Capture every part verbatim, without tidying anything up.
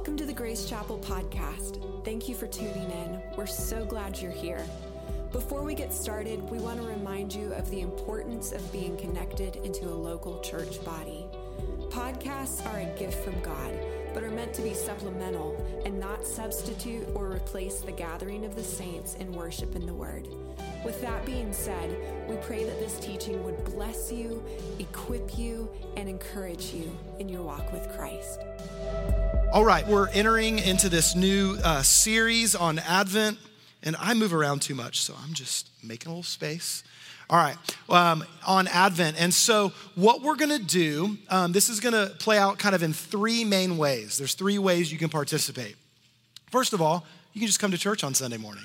Welcome to the Grace Chapel Podcast. Thank you for tuning in. We're so glad you're here. Before we get started, we want to remind you of the importance of being connected into a local church body. Podcasts are a gift from God, but are meant to be supplemental and not substitute or replace the gathering of the saints in worship in the Word. With that being said, we pray that this teaching would bless you, equip you, and encourage you in your walk with Christ. All right, we're entering into this new uh, series on Advent, and I move around too much, so I'm just making a little space. All right, um, on Advent. And so what we're gonna do, um, this is gonna play out kind of in three main ways. There's three ways you can participate. First of all, you can just come to church on Sunday morning.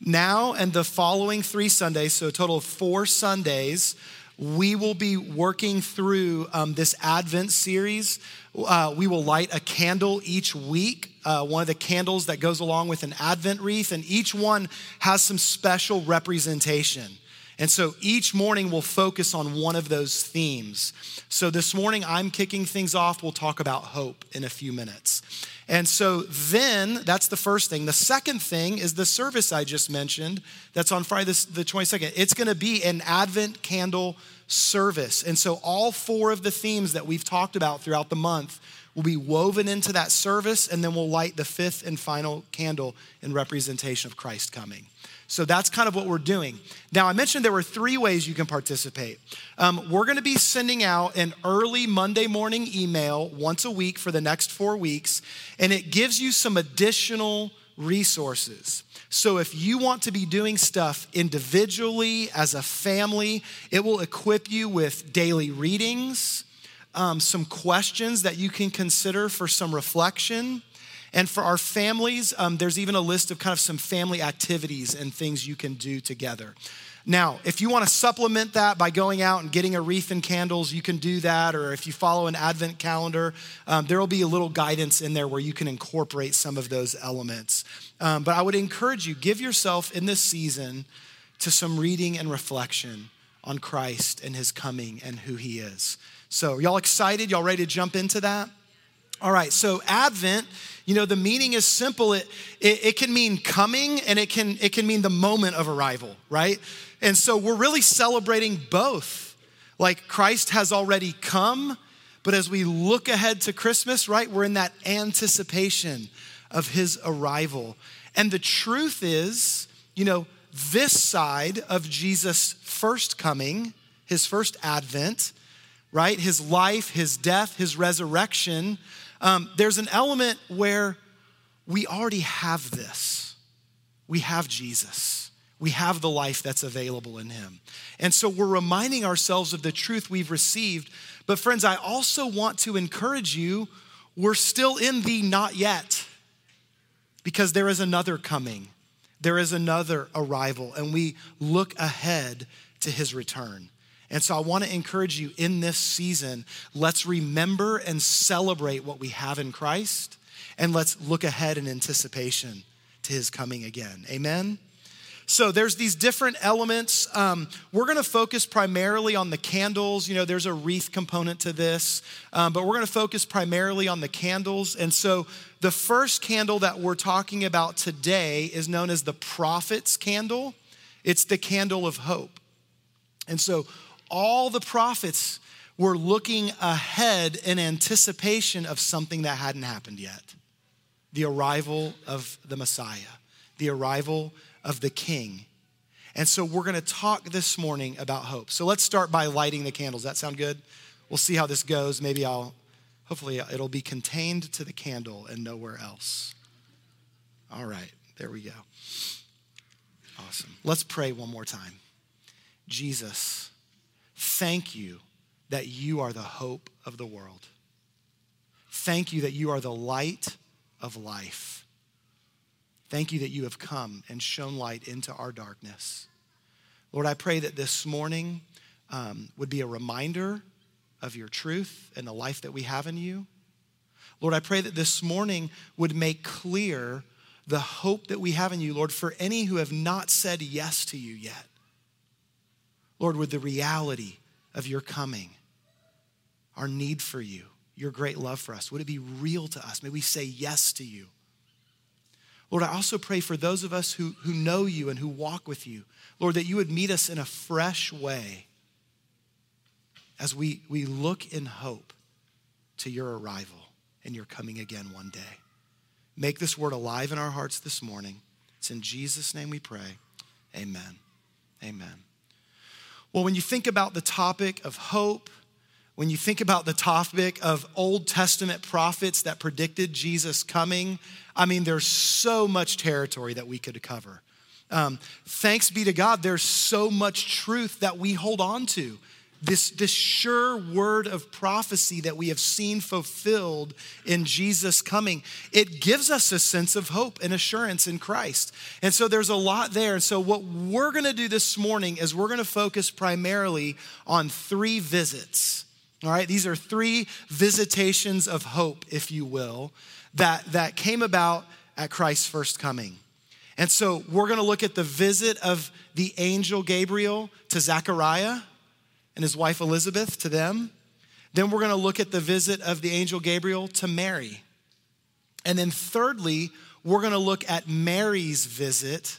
Now and the following three Sundays, so a total of four Sundays, we will be working through um, this Advent series. Uh, we will light a candle each week. Uh, one of the candles that goes along with an Advent wreath, and each one has some special representation. And so each morning we'll focus on one of those themes. So this morning I'm kicking things off. We'll talk about hope in a few minutes. And so then that's the first thing. The second thing is the service I just mentioned that's on Friday the twenty-second. It's gonna be an Advent candle service. And so all four of the themes that we've talked about throughout the month will be woven into that service, and then we'll light the fifth and final candle in representation of Christ coming. So that's kind of what we're doing. Now, I mentioned there were three ways you can participate. Um, we're gonna be sending out an early Monday morning email once a week for the next four weeks, and it gives you some additional resources. So if you want to be doing stuff individually, as a family, it will equip you with daily readings, um, some questions that you can consider for some reflection. And for our families, um, there's even a list of kind of some family activities and things you can do together. Now, if you want to supplement that by going out and getting a wreath and candles, you can do that. Or if you follow an Advent calendar, um, there will be a little guidance in there where you can incorporate some of those elements. Um, but I would encourage you, give yourself in this season to some reading and reflection on Christ and his coming and who he is. So y'all excited? Y'all ready to jump into that? All right, so Advent, you know, the meaning is simple. It, it it can mean coming, and it can it can mean the moment of arrival, right? And so we're really celebrating both. Like Christ has already come, but as we look ahead to Christmas, right, we're in that anticipation of his arrival. And the truth is, you know, this side of Jesus' first coming, his first Advent, right, his life, his death, his resurrection, Um, there's an element where we already have this. We have Jesus. We have the life that's available in him. And so we're reminding ourselves of the truth we've received. But friends, I also want to encourage you, we're still in the not yet, because there is another coming. There is another arrival, and we look ahead to his return. And so I wanna encourage you in this season, let's remember and celebrate what we have in Christ, and let's look ahead in anticipation to his coming again, amen? So there's these different elements. Um, we're gonna focus primarily on the candles. You know, there's a wreath component to this, um, but we're gonna focus primarily on the candles. And so the first candle that we're talking about today is known as the prophet's candle. It's the candle of hope. And so all the prophets were looking ahead in anticipation of something that hadn't happened yet. The arrival of the Messiah, the arrival of the King. And so we're gonna talk this morning about hope. So let's start by lighting the candles. That sound good? We'll see how this goes. Maybe I'll, hopefully it'll be contained to the candle and nowhere else. All right, there we go. Awesome. Let's pray one more time. Jesus, thank you that you are the hope of the world. Thank you that you are the light of life. Thank you that you have come and shone light into our darkness. Lord, I pray that this morning um, would be a reminder of your truth and the life that we have in you. Lord, I pray that this morning would make clear the hope that we have in you, Lord, for any who have not said yes to you yet. Lord, with the reality of your coming, our need for you, your great love for us? Would it be real to us? May we say yes to you. Lord, I also pray for those of us who, who know you and who walk with you, Lord, that you would meet us in a fresh way as we, we look in hope to your arrival and your coming again one day. Make this word alive in our hearts this morning. It's in Jesus' name we pray. Amen. Amen. Well, when you think about the topic of hope, when you think about the topic of Old Testament prophets that predicted Jesus' coming, I mean, there's so much territory that we could cover. Um, thanks be to God, there's so much truth that we hold on to. This, this sure word of prophecy that we have seen fulfilled in Jesus' coming, it gives us a sense of hope and assurance in Christ. And so there's a lot there. And so what we're gonna do this morning is we're gonna focus primarily on three visits, all right? These are three visitations of hope, if you will, that, that came about at Christ's first coming. And so we're gonna look at the visit of the angel Gabriel to Zechariah and his wife Elizabeth to them. Then we're gonna look at the visit of the angel Gabriel to Mary. And then thirdly, we're gonna look at Mary's visit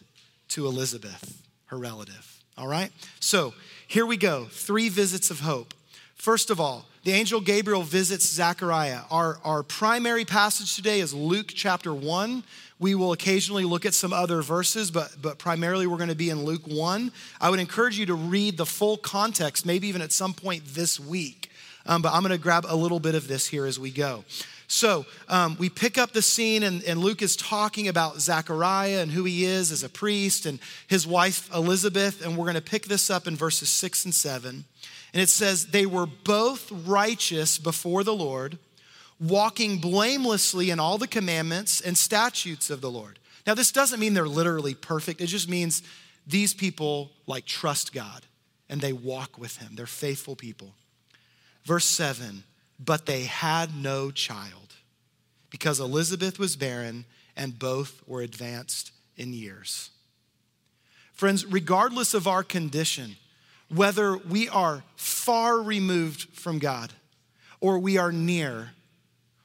to Elizabeth, her relative, all right? So here we go, three visits of hope. First of all, the angel Gabriel visits Zechariah. Our, our primary passage today is Luke chapter one. We will occasionally look at some other verses, but, but primarily we're gonna be in Luke one. I would encourage you to read the full context, maybe even at some point this week. Um, but I'm gonna grab a little bit of this here as we go. So um, we pick up the scene and, and Luke is talking about Zechariah and who he is as a priest and his wife Elizabeth. And we're gonna pick this up in verses six and seven. And it says, they were both righteous before the Lord, walking blamelessly in all the commandments and statutes of the Lord. Now, this doesn't mean they're literally perfect. It just means these people like trust God and they walk with him. They're faithful people. Verse seven, but they had no child because Elizabeth was barren and both were advanced in years. Friends, regardless of our condition, whether we are far removed from God or we are near,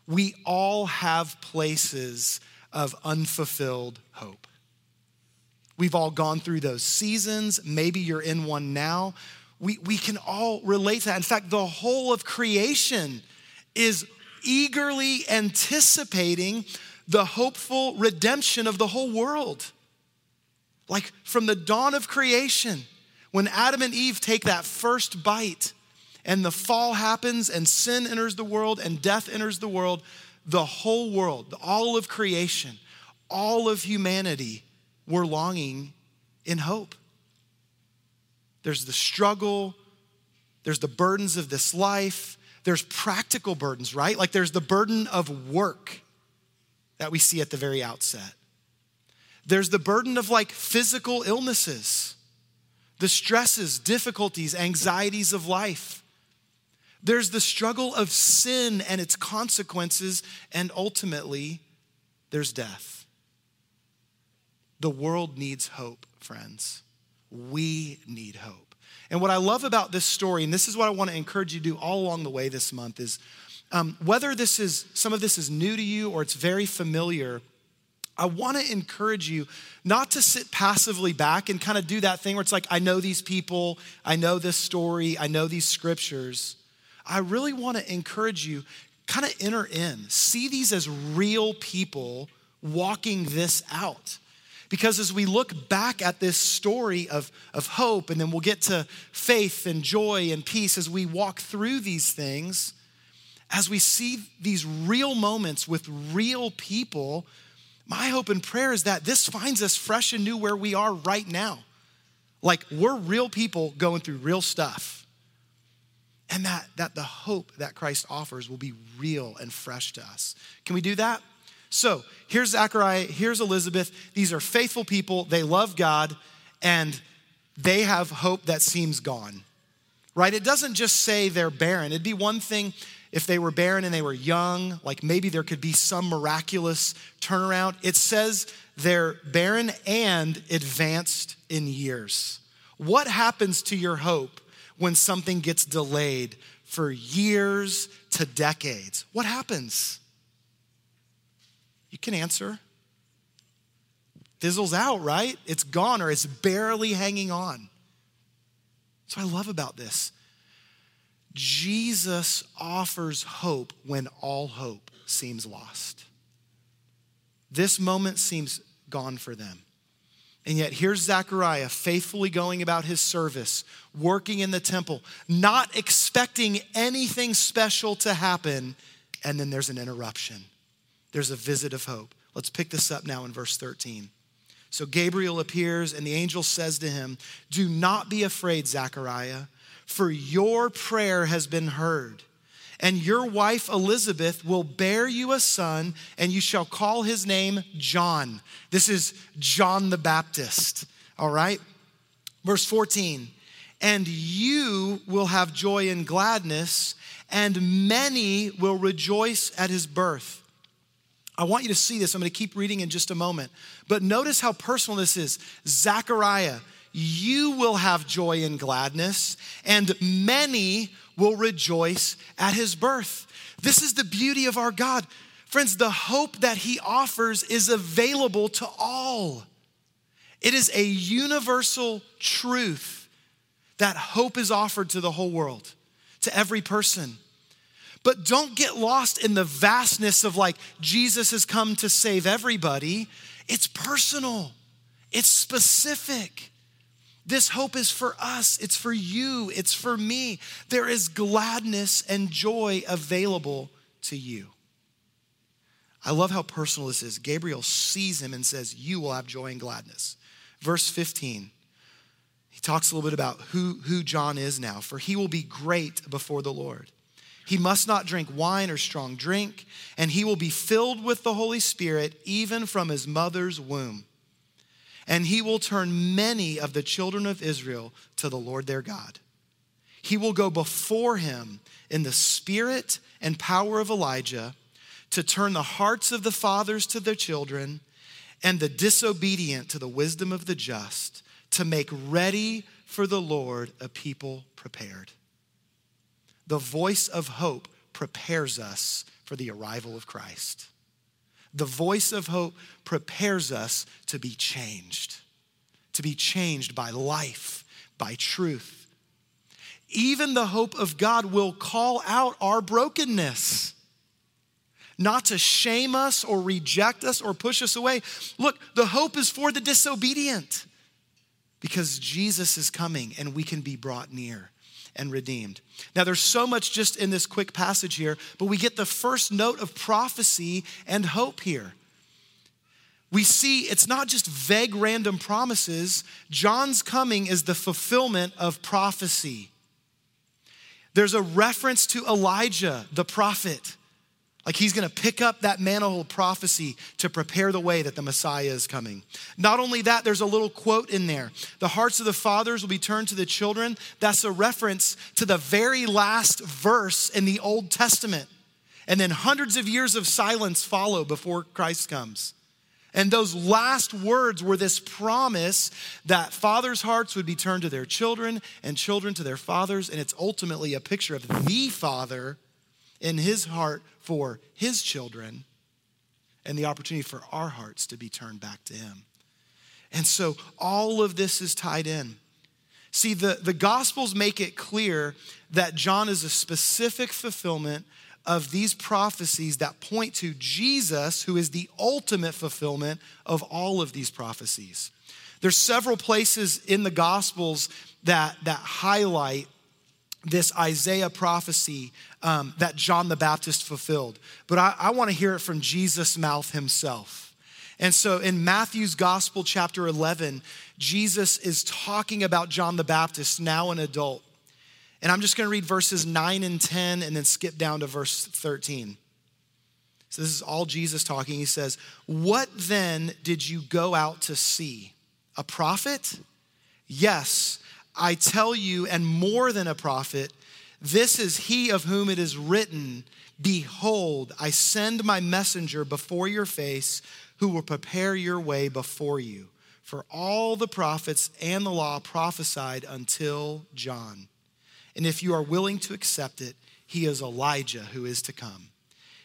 we all have places of unfulfilled hope. We've all gone through those seasons. Maybe you're in one now. We, we can all relate to that. In fact, the whole of creation is eagerly anticipating the hopeful redemption of the whole world. Like from the dawn of creation, when Adam and Eve take that first bite and the fall happens and sin enters the world and death enters the world, the whole world, all of creation, all of humanity were longing in hope. There's the struggle, there's the burdens of this life, there's practical burdens, right? Like there's the burden of work that we see at the very outset. There's the burden of like physical illnesses, the stresses, difficulties, anxieties of life. There's the struggle of sin and its consequences, and ultimately, there's death. The world needs hope, friends. We need hope. And what I love about this story, and this is what I want to encourage you to do all along the way this month, is um, whether this is some of this is new to you or it's very familiar, I wanna encourage you not to sit passively back and kind of do that thing where it's like, I know these people, I know this story, I know these scriptures. I really wanna encourage you, kind of enter in, see these as real people walking this out. Because as we look back at this story of, of hope, and then we'll get to faith and joy and peace as we walk through these things, as we see these real moments with real people, my hope and prayer is that this finds us fresh and new where we are right now. Like we're real people going through real stuff. And that, that the hope that Christ offers will be real and fresh to us. Can we do that? So here's Zechariah, here's Elizabeth. These are faithful people. They love God and they have hope that seems gone, right? It doesn't just say they're barren. It'd be one thing if they were barren and they were young, like maybe there could be some miraculous turnaround. It says they're barren and advanced in years. What happens to your hope when something gets delayed for years to decades. What happens? You can answer. Fizzles out, right? It's gone or it's barely hanging on. That's what I love about this. Jesus offers hope when all hope seems lost. This moment seems gone for them. And yet here's Zechariah faithfully going about his service, working in the temple, not expecting anything special to happen. And then there's an interruption. There's a visit of hope. Let's pick this up now in verse thirteen. So Gabriel appears and the angel says to him, "Do not be afraid, Zechariah, for your prayer has been heard. And your wife Elizabeth will bear you a son, and you shall call his name John." This is John the Baptist, all right? Verse fourteen, "And you will have joy and gladness, and many will rejoice at his birth." I want you to see this. I'm going to keep reading in just a moment. But notice how personal this is. Zechariah, you will have joy and gladness, and many will rejoice at his birth. This is the beauty of our God. Friends, the hope that he offers is available to all. It is a universal truth that hope is offered to the whole world, to every person. But don't get lost in the vastness of like, Jesus has come to save everybody. It's personal. It's specific. This hope is for us. It's for you. It's for me. There is gladness and joy available to you. I love how personal this is. Gabriel sees him and says, you will have joy and gladness. Verse fifteen, he talks a little bit about who, who John is now. For he will be great before the Lord. He must not drink wine or strong drink, and he will be filled with the Holy Spirit even from his mother's womb. And he will turn many of the children of Israel to the Lord their God. He will go before him in the spirit and power of Elijah to turn the hearts of the fathers to their children and the disobedient to the wisdom of the just, to make ready for the Lord a people prepared. The voice of hope prepares us for the arrival of Christ. The voice of hope prepares us to be changed, to be changed by life, by truth. Even the hope of God will call out our brokenness, not to shame us or reject us or push us away. Look, the hope is for the disobedient because Jesus is coming and we can be brought near and redeemed. Now there's so much just in this quick passage here, but we get the first note of prophecy and hope here. We see it's not just vague random promises. John's coming is the fulfillment of prophecy. There's a reference to Elijah, the prophet. Like he's gonna pick up that mantle of prophecy to prepare the way that the Messiah is coming. Not only that, there's a little quote in there. The hearts of the fathers will be turned to the children. That's a reference to the very last verse in the Old Testament. And then hundreds of years of silence follow before Christ comes. And those last words were this promise that fathers' hearts would be turned to their children and children to their fathers. And it's ultimately a picture of the Father in his heart for his children and the opportunity for our hearts to be turned back to him. And so all of this is tied in. See, the, the Gospels make it clear that John is a specific fulfillment of these prophecies that point to Jesus, who is the ultimate fulfillment of all of these prophecies. There's several places in the Gospels that, that highlight this Isaiah prophecy um, that John the Baptist fulfilled. But I, I wanna hear it from Jesus' mouth himself. And so in Matthew's Gospel, chapter eleven, Jesus is talking about John the Baptist, now an adult. And I'm just gonna read verses nine and ten and then skip down to verse thirteen. So this is all Jesus talking. He says, "What then did you go out to see? A prophet? Yes, I tell you, and more than a prophet, this is he of whom it is written, 'Behold, I send my messenger before your face, who will prepare your way before you.' For all the prophets and the law prophesied until John. And if you are willing to accept it, he is Elijah who is to come.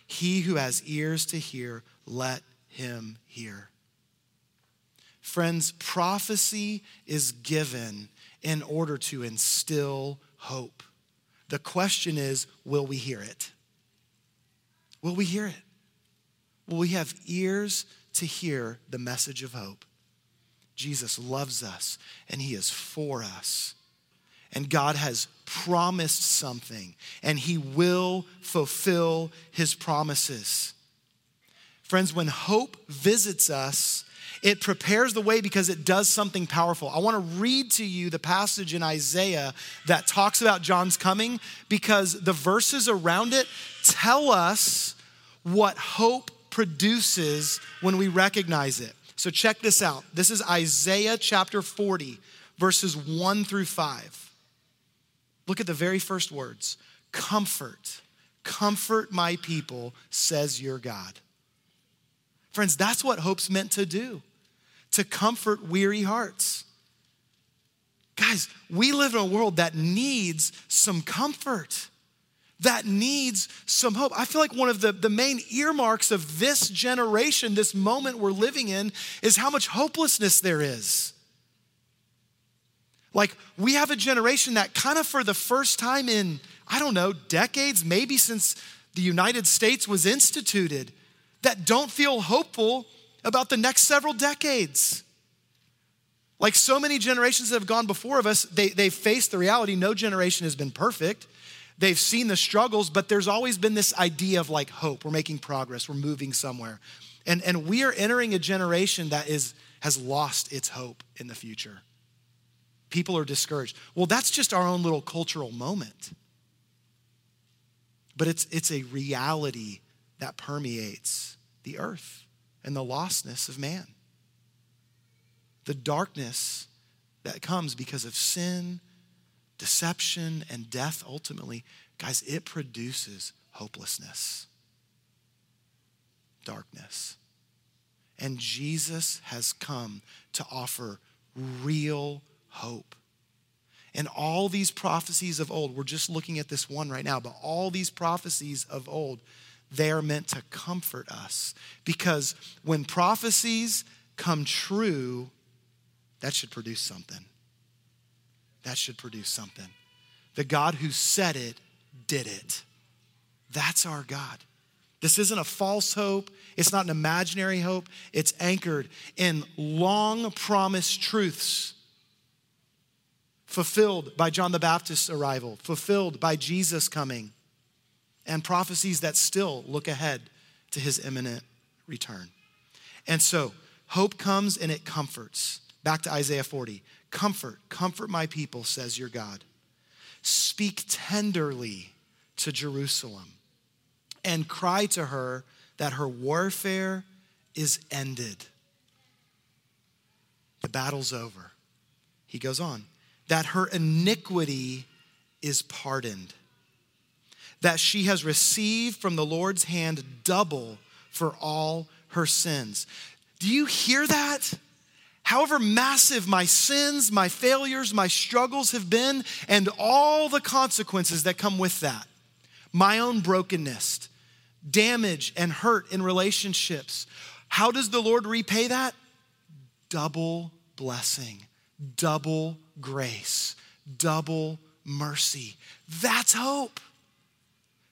He who has ears to hear, let him hear. Friends, prophecy is given in order to instill hope. The question is, will we hear it? Will we hear it? Will we have ears to hear the message of hope? Jesus loves us and he is for us. And God has promised something and he will fulfill his promises. Friends, when hope visits us, it prepares the way because it does something powerful. I want to read to you the passage in Isaiah that talks about John's coming because the verses around it tell us what hope produces when we recognize it. So check this out. This is Isaiah chapter forty, verses one through five. Look at the very first words. Comfort, comfort my people, says your God. Friends, that's what hope's meant to do, to comfort weary hearts. Guys, we live in a world that needs some comfort, that needs some hope. I feel like one of the, the main earmarks of this generation, this moment we're living in, is how much hopelessness there is. Like, we have a generation that kind of for the first time in, I don't know, decades, maybe since the United States was instituted, that don't feel hopeful about the next several decades. Like so many generations that have gone before of us, they, they've faced the reality. No generation has been perfect. They've seen the struggles, but there's always been this idea of like hope. We're making progress. We're moving somewhere. And, and we are entering a generation that is has lost its hope in the future. People are discouraged. Well, that's just our own little cultural moment. But it's it's a reality that permeates the earth and the lostness of man. The darkness that comes because of sin, deception, and death ultimately, guys, it produces hopelessness, darkness. And Jesus has come to offer real hope. And all these prophecies of old, we're just looking at this one right now, but all these prophecies of old, they are meant to comfort us because when prophecies come true, that should produce something. That should produce something. The God who said it, did it. That's our God. This isn't a false hope. It's not an imaginary hope. It's anchored in long promised truths fulfilled by John the Baptist's arrival, fulfilled by Jesus coming, and prophecies that still look ahead to his imminent return. And so hope comes and it comforts. Back to Isaiah forty. Comfort, comfort my people, says your God. Speak tenderly to Jerusalem and cry to her that her warfare is ended. The battle's over. He goes on. That her iniquity is pardoned. That she has received from the Lord's hand double for all her sins. Do you hear that? However massive my sins, my failures, my struggles have been, and all the consequences that come with that. My own brokenness, damage and hurt in relationships. How does the Lord repay that? Double blessing, double grace, double mercy. That's hope.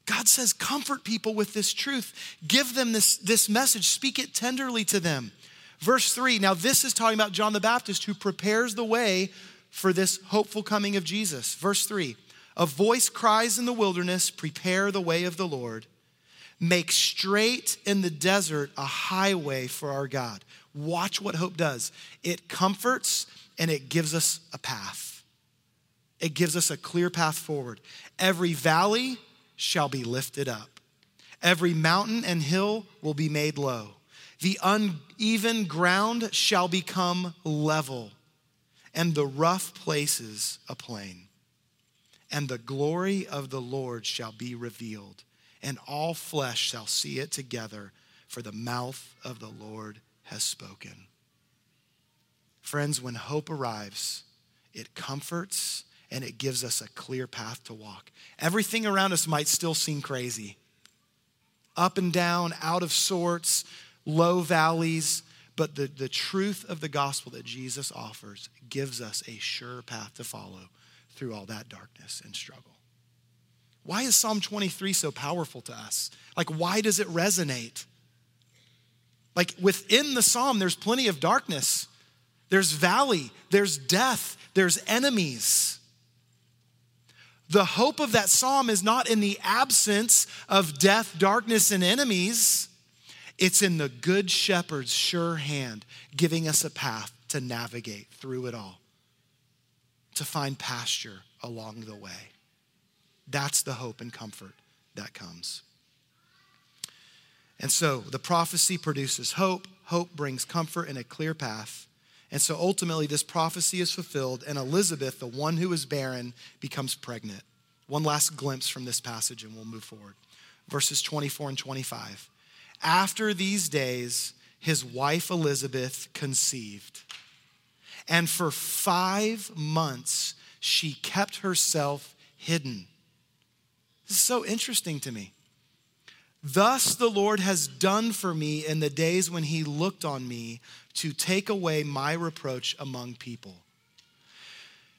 God says, comfort people with this truth. Give them this, this message. Speak it tenderly to them. Verse three, now this is talking about John the Baptist who prepares the way for this hopeful coming of Jesus. Verse three, a voice cries in the wilderness, prepare the way of the Lord. Make straight in the desert a highway for our God. Watch what hope does. It comforts and it gives us a path. It gives us a clear path forward. Every valley shall be lifted up. Every mountain and hill will be made low. The uneven ground shall become level, and the rough places a plain. And the glory of the Lord shall be revealed, and all flesh shall see it together, for the mouth of the Lord has spoken. Friends, when hope arrives, it comforts and it gives us a clear path to walk. Everything around us might still seem crazy. Up and down, out of sorts, low valleys. But the, the truth of the gospel that Jesus offers gives us a sure path to follow through all that darkness and struggle. Why is Psalm twenty-three so powerful to us? Like, why does it resonate? Like, within the Psalm, there's plenty of darkness. There's valley, there's death, there's enemies. The hope of that Psalm is not in the absence of death, darkness, and enemies. It's in the Good Shepherd's sure hand, giving us a path to navigate through it all, to find pasture along the way. That's the hope and comfort that comes. And so the prophecy produces hope. Hope brings comfort and a clear path. And so ultimately this prophecy is fulfilled, and Elizabeth, the one who is barren, becomes pregnant. One last glimpse from this passage and we'll move forward. Verses twenty-four and twenty-five. After these days, his wife Elizabeth conceived, and for five months she kept herself hidden. This is so interesting to me. Thus the Lord has done for me in the days when he looked on me to take away my reproach among people.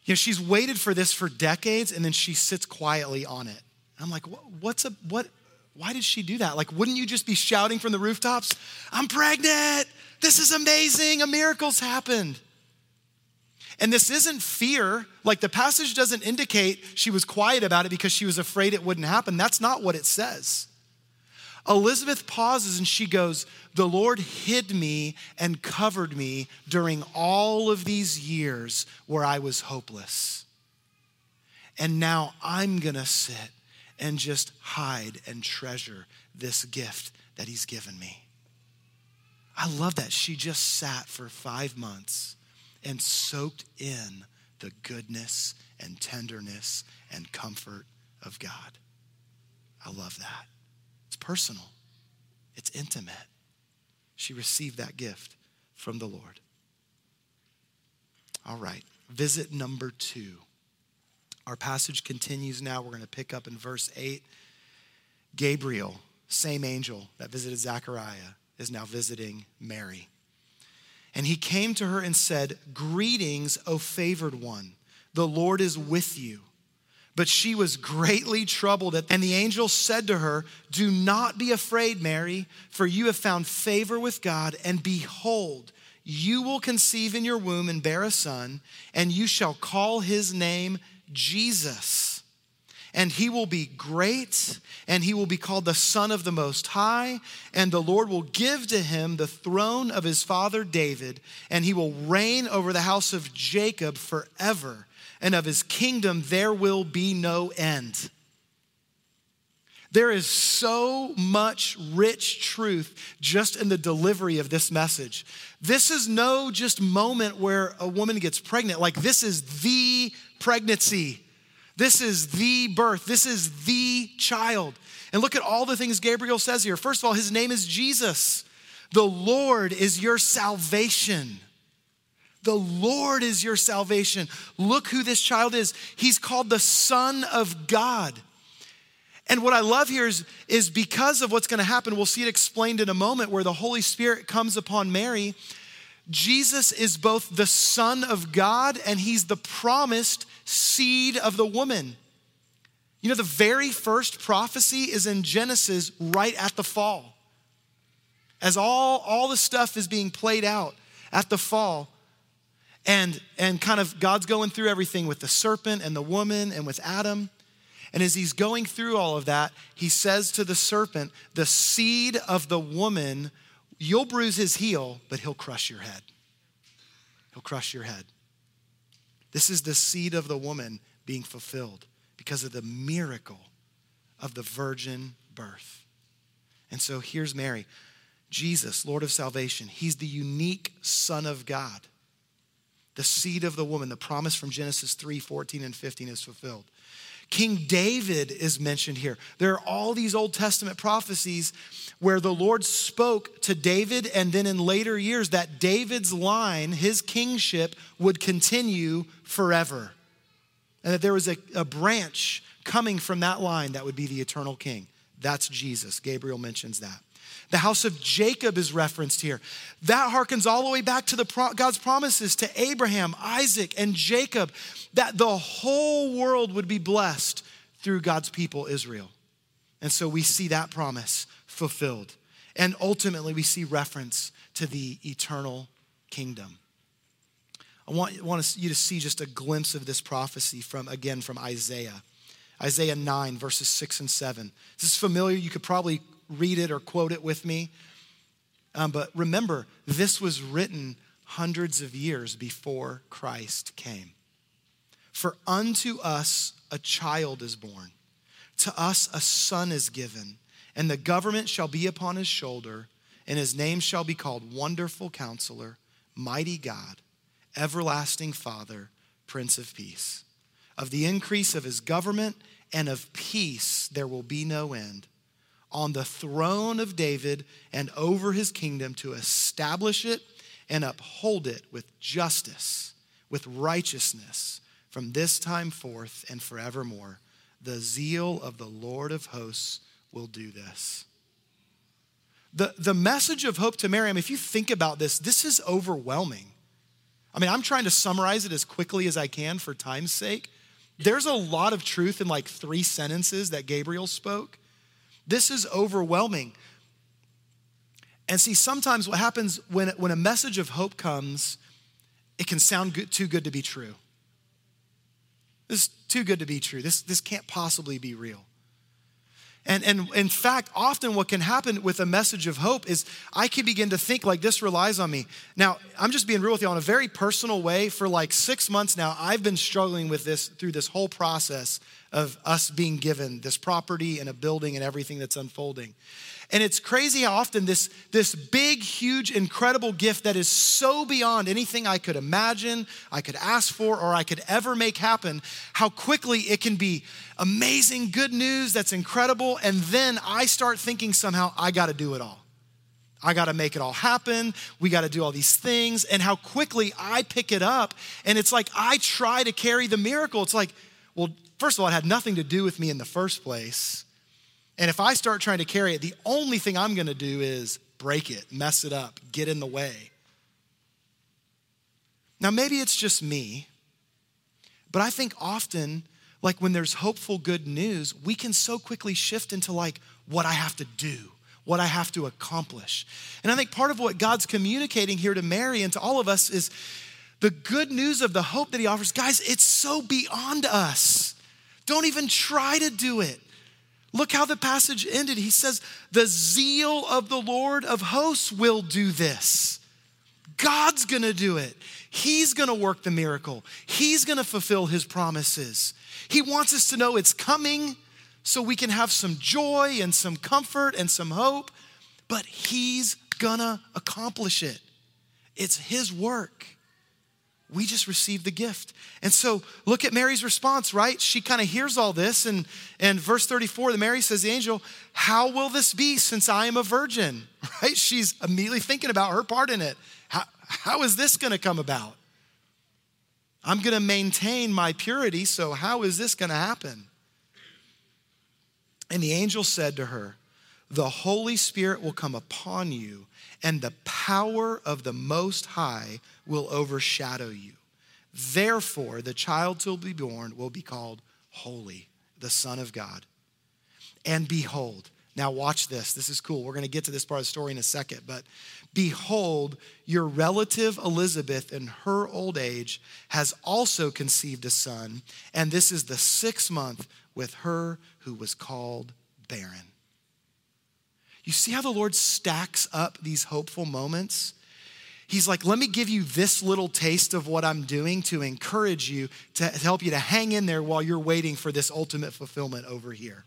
You know, she's waited for this for decades, and then she sits quietly on it. I'm like, what's a, what? Why did she do that? Like, wouldn't you just be shouting from the rooftops, I'm pregnant, this is amazing, a miracle's happened. And this isn't fear. Like, the passage doesn't indicate she was quiet about it because she was afraid it wouldn't happen. That's not what it says. Elizabeth pauses and she goes, the Lord hid me and covered me during all of these years where I was hopeless. And now I'm gonna sit and just hide and treasure this gift that he's given me. I love that. She just sat for five months and soaked in the goodness and tenderness and comfort of God. I love that. It's personal. It's intimate. She received that gift from the Lord. All right, visit number two. Our passage continues now. We're going to pick up in verse eight. Gabriel, same angel that visited Zechariah, is now visiting Mary. And he came to her and said, greetings, O favored one. The Lord is with you. But she was greatly troubled. And the angel said to her, do not be afraid, Mary, for you have found favor with God. And behold, you will conceive in your womb and bear a son, and you shall call his name Jesus, and he will be great, and he will be called the Son of the Most High, and the Lord will give to him the throne of his father David, and he will reign over the house of Jacob forever, and of his kingdom there will be no end. There is so much rich truth just in the delivery of this message. This is no just moment where a woman gets pregnant. Like, this is the pregnancy. This is the birth. This is the child. And look at all the things Gabriel says here. First of all, his name is Jesus. The Lord is your salvation. The Lord is your salvation. Look who this child is. He's called the Son of God. And what I love here is, is because of what's going to happen, we'll see it explained in a moment, where the Holy Spirit comes upon Mary. Jesus is both the Son of God and he's the promised seed of the woman. You know, the very first prophecy is in Genesis right at the fall. As all, all the stuff is being played out at the fall, and, and kind of God's going through everything with the serpent and the woman and with Adam. And as he's going through all of that, he says to the serpent, the seed of the woman, you'll bruise his heel, but he'll crush your head. He'll crush your head. This is the seed of the woman being fulfilled because of the miracle of the virgin birth. And so here's Mary, Jesus, Lord of salvation. He's the unique Son of God. The seed of the woman, the promise from Genesis three, fourteen, and fifteen is fulfilled. King David is mentioned here. There are all these Old Testament prophecies where the Lord spoke to David, and then in later years that David's line, his kingship, would continue forever. and that there was a, a branch coming from that line that would be the eternal king. That's Jesus. Gabriel mentions that. The house of Jacob is referenced here. That harkens all the way back to the pro- God's promises to Abraham, Isaac, and Jacob, that the whole world would be blessed through God's people, Israel. And so we see that promise fulfilled. And ultimately, we see reference to the eternal kingdom. I want, want you to see just a glimpse of this prophecy from, again, from Isaiah. Isaiah nine, verses six and seven. This is familiar. You could probably read it or quote it with me. Um, but remember, this was written hundreds of years before Christ came. For unto us a child is born, to us a son is given, and the government shall be upon his shoulder, and his name shall be called Wonderful Counselor, Mighty God, Everlasting Father, Prince of Peace. Of the increase of his government and of peace there will be no end. On the throne of David and over his kingdom, to establish it and uphold it with justice, with righteousness, from this time forth and forevermore. The zeal of the Lord of hosts will do this. The, the message of hope to Miriam, if you think about this, this is overwhelming. I mean, I'm trying to summarize it as quickly as I can for time's sake. There's a lot of truth in like three sentences that Gabriel spoke. This is overwhelming. And see, sometimes what happens when, when a message of hope comes, it can sound good, too good to be true. This is too good to be true. This, this can't possibly be real. And, and in fact, often what can happen with a message of hope is I can begin to think like this relies on me. Now, I'm just being real with you on a very personal way. For like six months now, I've been struggling with this through this whole process of us being given this property and a building and everything that's unfolding. And it's crazy how often this, this big, huge, incredible gift that is so beyond anything I could imagine, I could ask for, or I could ever make happen, how quickly it can be amazing, good news that's incredible. And then I start thinking somehow, I gotta do it all. I gotta make it all happen. We gotta do all these things. And how quickly I pick it up. And it's like, I try to carry the miracle. It's like, well, first of all, it had nothing to do with me in the first place. And if I start trying to carry it, the only thing I'm going to do is break it, mess it up, get in the way. Now, maybe it's just me, but I think often, like when there's hopeful good news, we can so quickly shift into like what I have to do, what I have to accomplish. And I think part of what God's communicating here to Mary and to all of us is the good news of the hope that he offers. Guys, it's so beyond us. Don't even try to do it. Look how the passage ended. He says, the zeal of the Lord of hosts will do this. God's gonna do it. He's gonna work the miracle. He's gonna fulfill his promises. He wants us to know it's coming so we can have some joy and some comfort and some hope, but he's gonna accomplish it. It's his work. We just received the gift. And so look at Mary's response, right? She kind of hears all this. And in verse thirty-four, the Mary says, the angel, how will this be since I am a virgin, right? She's immediately thinking about her part in it. How, how is this gonna come about? I'm gonna maintain my purity, so how is this gonna happen? And the angel said to her, the Holy Spirit will come upon you, and the power of the Most High will overshadow you. Therefore, the child to be born will be called Holy, the Son of God. And behold, now watch this. This is cool. We're going to get to this part of the story in a second. But behold, your relative Elizabeth in her old age has also conceived a son. And this is the sixth month with her who was called barren. You see how the Lord stacks up these hopeful moments? He's like, let me give you this little taste of what I'm doing to encourage you, to help you to hang in there while you're waiting for this ultimate fulfillment over here.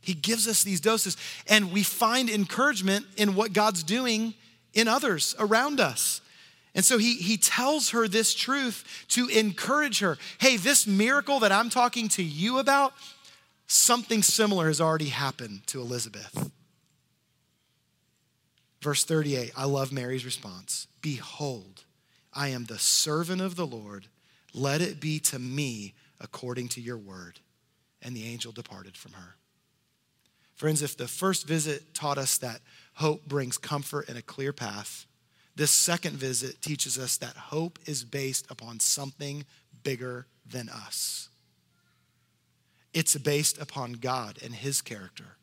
He gives us these doses, and we find encouragement in what God's doing in others around us. And so he, he tells her this truth to encourage her. Hey, this miracle that I'm talking to you about, something similar has already happened to Elizabeth. Verse thirty-eight, I love Mary's response. Behold, I am the servant of the Lord. Let it be to me according to your word." And the angel departed from her. Friends, if the first visit taught us that hope brings comfort and a clear path, this second visit teaches us that hope is based upon something bigger than us. It's based upon God and his character.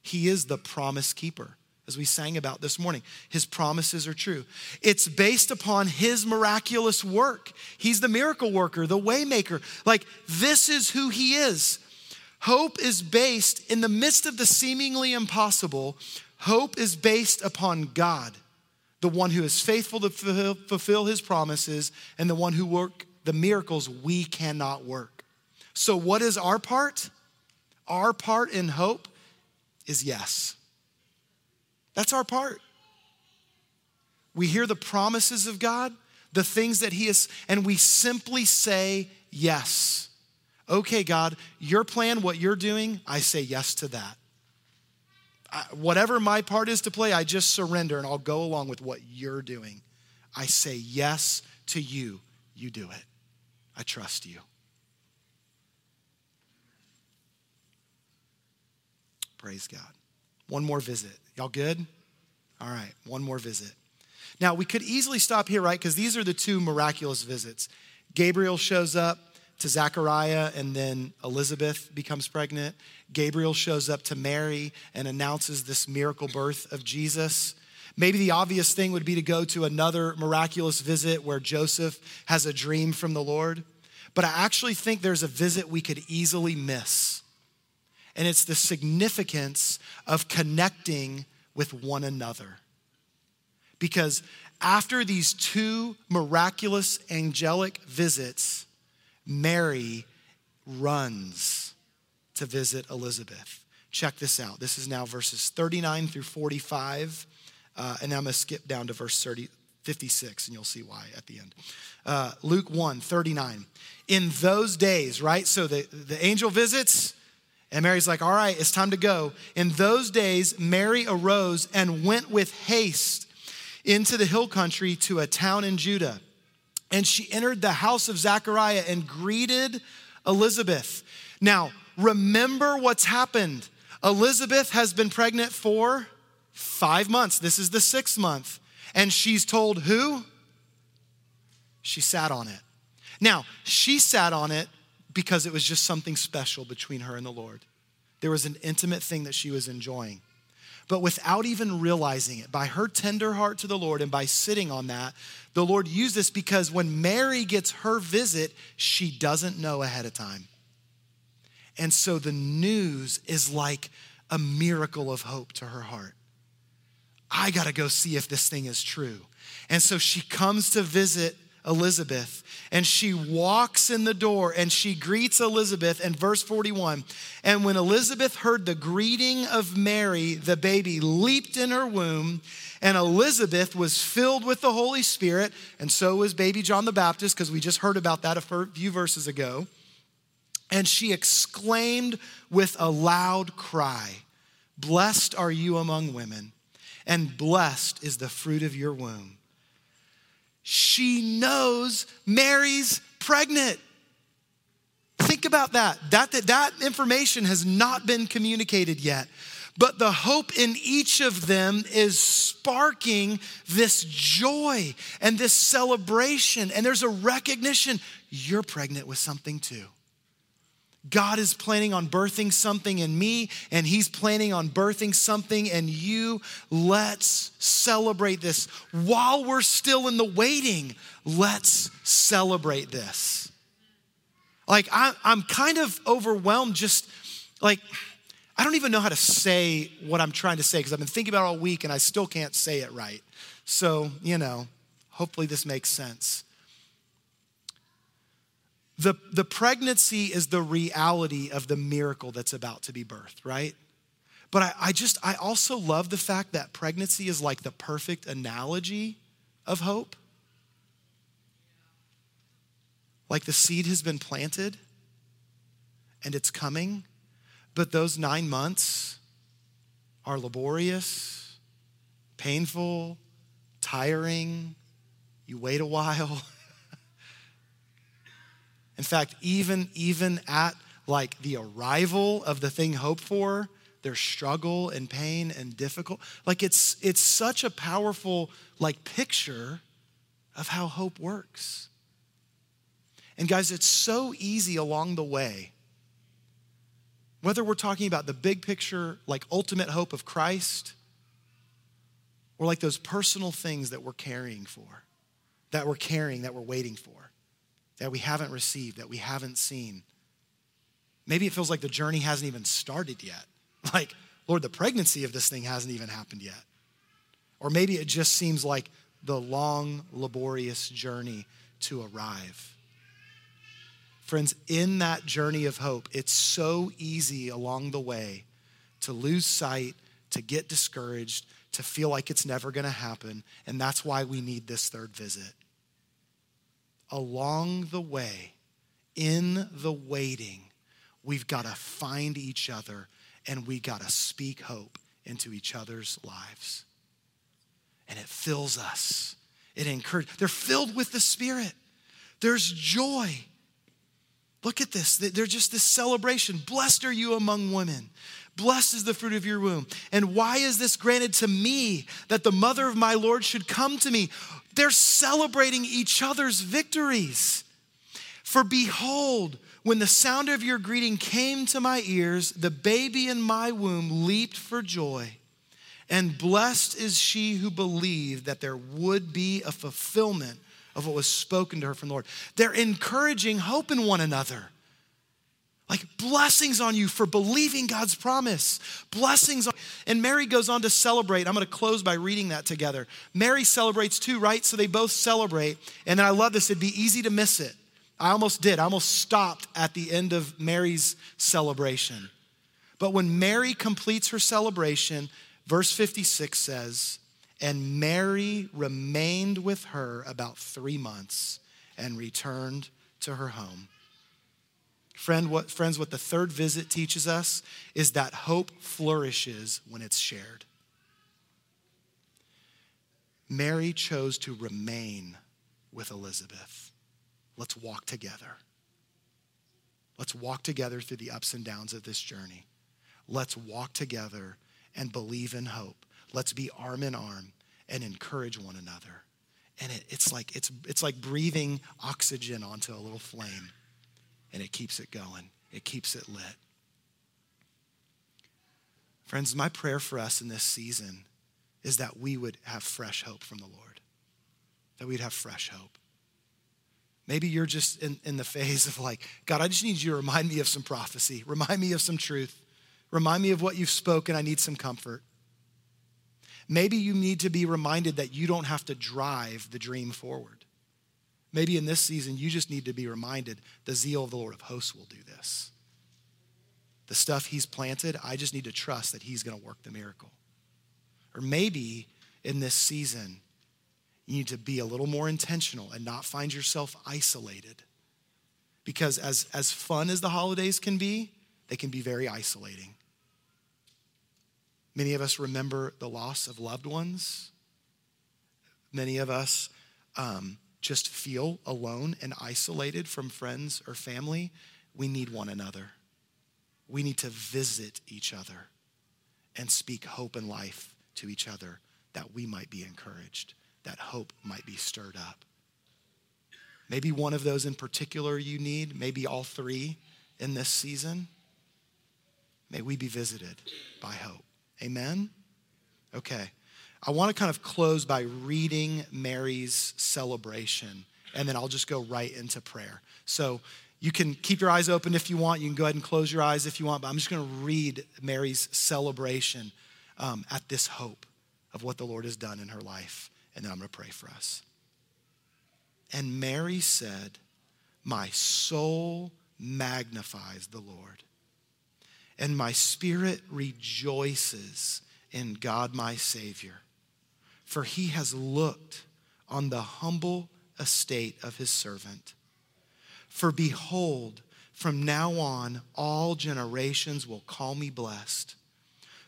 He is the promise keeper, as we sang about this morning. His promises are true. It's based upon his miraculous work. He's the miracle worker, the way maker. Like, this is who he is. Hope is based in the midst of the seemingly impossible. Hope is based upon God, the one who is faithful to fulfill his promises and the one who work the miracles we cannot work. So what is our part? Our part in hope is yes. That's our part. We hear the promises of God, the things that he is, and we simply say yes. Okay, God, your plan, what you're doing, I say yes to that. I, whatever my part is to play, I just surrender and I'll go along with what you're doing. I say yes to you. You do it. I trust you. Praise God. One more visit. Y'all good? All right, one more visit. Now, we could easily stop here, right? Because these are the two miraculous visits. Gabriel shows up to Zechariah, and then Elizabeth becomes pregnant. Gabriel shows up to Mary and announces this miracle birth of Jesus. Maybe the obvious thing would be to go to another miraculous visit where Joseph has a dream from the Lord. But I actually think there's a visit we could easily miss. And it's the significance of connecting with one another. Because after these two miraculous angelic visits, Mary runs to visit Elizabeth. Check this out. This is now verses thirty-nine through forty-five. Uh, and I'm going to skip down to verse thirty, fifty-six, and you'll see why at the end. Uh, Luke one, thirty-nine. In those days, right? So the, the angel visits, and Mary's like, all right, it's time to go. In those days, Mary arose and went with haste into the hill country to a town in Judah. And she entered the house of Zechariah and greeted Elizabeth. Now, remember what's happened. Elizabeth has been pregnant for five months. This is the sixth month. And she's told who? She sat on it. Now, she sat on it because it was just something special between her and the Lord. There was an intimate thing that she was enjoying. But without even realizing it, by her tender heart to the Lord and by sitting on that, the Lord used this because when Mary gets her visit, she doesn't know ahead of time. And so the news is like a miracle of hope to her heart. I gotta go see if this thing is true. And so she comes to visit Elizabeth, and she walks in the door and she greets Elizabeth. And verse forty-one, and when Elizabeth heard the greeting of Mary, the baby leaped in her womb, and Elizabeth was filled with the Holy Spirit, and so was baby John the Baptist, because we just heard about that a few verses ago. And she exclaimed with a loud cry, "Blessed are you among women, and blessed is the fruit of your womb." She knows Mary's pregnant. Think about that. That, that. that information has not been communicated yet. But the hope in each of them is sparking this joy and this celebration. And there's a recognition, you're pregnant with something too. God is planning on birthing something in me, and he's planning on birthing something in you. Let's celebrate this. While we're still in the waiting, let's celebrate this. Like, I, I'm kind of overwhelmed, just like, I don't even know how to say what I'm trying to say because I've been thinking about it all week and I still can't say it right. So, you know, hopefully this makes sense. The, the pregnancy is the reality of the miracle that's about to be birthed, right? But I, I just, I also love the fact that pregnancy is like the perfect analogy of hope. Like the seed has been planted and it's coming, but those nine months are laborious, painful, tiring. You wait a while. In fact, even, even at like the arrival of the thing hoped for, there's struggle and pain and difficult. Like it's it's such a powerful like picture of how hope works. And guys, it's so easy along the way, whether we're talking about the big picture, like ultimate hope of Christ, or like those personal things that we're carrying for, that we're carrying, that we're waiting for, that we haven't received, that we haven't seen. Maybe it feels like the journey hasn't even started yet. Like, Lord, the pregnancy of this thing hasn't even happened yet. Or maybe it just seems like the long, laborious journey to arrive. Friends, in that journey of hope, it's so easy along the way to lose sight, to get discouraged, to feel like it's never gonna happen. And that's why we need this third visit. Along the way, in the waiting, we've gotta find each other and we gotta speak hope into each other's lives. And it fills us, it encourages. They're filled with the Spirit. There's joy. Look at this. They're just this celebration. Blessed are you among women. Blessed is the fruit of your womb. And why is this granted to me that the mother of my Lord should come to me? They're celebrating each other's victories. For behold, when the sound of your greeting came to my ears, the baby in my womb leaped for joy. And blessed is she who believed that there would be a fulfillment of what was spoken to her from the Lord. They're encouraging hope in one another. Like blessings on you for believing God's promise. Blessings on, and Mary goes on to celebrate. I'm gonna close by reading that together. Mary celebrates too, right? So they both celebrate. And I love this, it'd be easy to miss it. I almost did, I almost stopped at the end of Mary's celebration. But when Mary completes her celebration, verse fifty-six says, and Mary remained with her about three months and returned to her home. Friend, what, friends, what the third visit teaches us is that hope flourishes when it's shared. Mary chose to remain with Elizabeth. Let's walk together. Let's walk together through the ups and downs of this journey. Let's walk together and believe in hope. Let's be arm in arm and encourage one another. And it, it's like it's it's like breathing oxygen onto a little flame, and it keeps it going. It keeps it lit. Friends, my prayer for us in this season is that we would have fresh hope from the Lord, that we'd have fresh hope. Maybe you're just in, in the phase of like, God, I just need you to remind me of some prophecy, remind me of some truth, remind me of what you've spoken. I need some comfort. Maybe you need to be reminded that you don't have to drive the dream forward. Maybe in this season, you just need to be reminded the zeal of the Lord of hosts will do this. The stuff he's planted, I just need to trust that he's gonna work the miracle. Or maybe in this season, you need to be a little more intentional and not find yourself isolated. Because as, as fun as the holidays can be, they can be very isolating. Many of us remember the loss of loved ones. Many of us um, just feel alone and isolated from friends or family. We need one another. We need to visit each other and speak hope and life to each other that we might be encouraged, that hope might be stirred up. Maybe one of those in particular you need, maybe all three in this season. May we be visited by hope. Amen? Okay. I want to kind of close by reading Mary's celebration, and then I'll just go right into prayer. So you can keep your eyes open if you want. You can go ahead and close your eyes if you want, but I'm just going to read Mary's celebration um, at this hope of what the Lord has done in her life, and then I'm going to pray for us. And Mary said, my soul magnifies the Lord, and my spirit rejoices in God my Savior, for he has looked on the humble estate of his servant. For behold, from now on, all generations will call me blessed,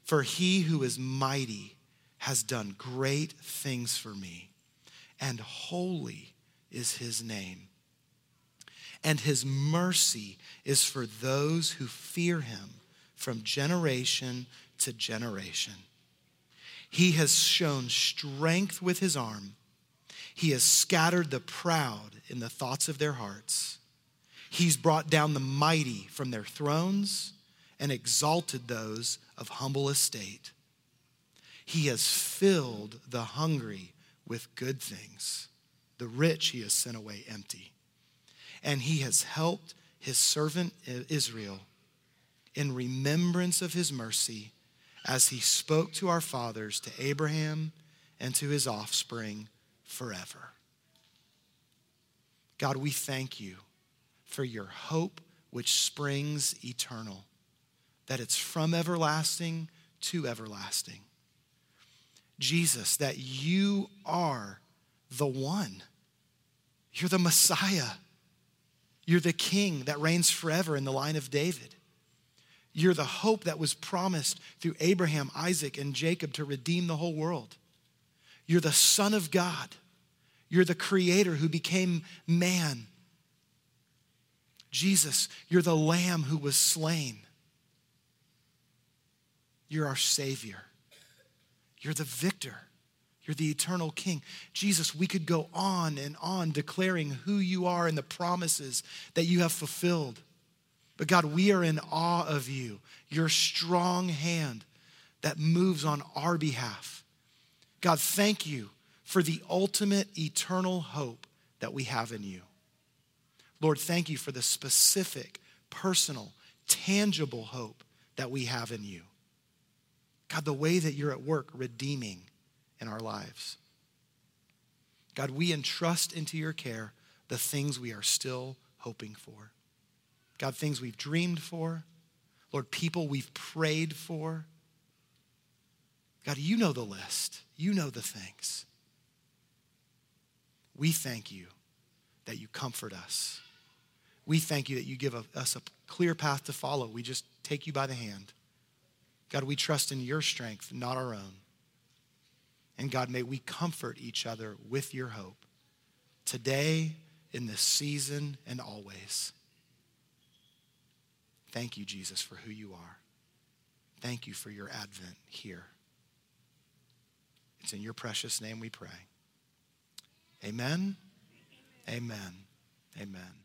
for he who is mighty has done great things for me, and holy is his name. and his mercy is for those who fear him from generation to generation. He has shown strength with his arm. He has scattered the proud in the thoughts of their hearts. He's brought down the mighty from their thrones and exalted those of humble estate. He has filled the hungry with good things. The rich he has sent away empty. And he has helped his servant Israel in remembrance of his mercy as he spoke to our fathers, to Abraham, and to his offspring forever. God, we thank you for your hope, which springs eternal, that it's from everlasting to everlasting. Jesus, that you are the one. You're the Messiah. You're the King that reigns forever in the line of David. You're the hope that was promised through Abraham, Isaac, and Jacob to redeem the whole world. You're the Son of God. You're the Creator who became man. Jesus, you're the Lamb who was slain. You're our Savior. You're the victor. You're the eternal King. Jesus, we could go on and on declaring who you are and the promises that you have fulfilled. But God, we are in awe of you, your strong hand that moves on our behalf. God, thank you for the ultimate eternal hope that we have in you. Lord, thank you for the specific, personal, tangible hope that we have in you. God, the way that you're at work redeeming in our lives. God, we entrust into your care the things we are still hoping for. God, things we've dreamed for. Lord, people we've prayed for. God, you know the list. You know the things. We thank you that you comfort us. We thank you that you give us a clear path to follow. We just take you by the hand. God, we trust in your strength, not our own. And God, may we comfort each other with your hope today, in this season, and always. Thank you, Jesus, for who you are. Thank you for your Advent here. It's in your precious name we pray. Amen. Amen. Amen.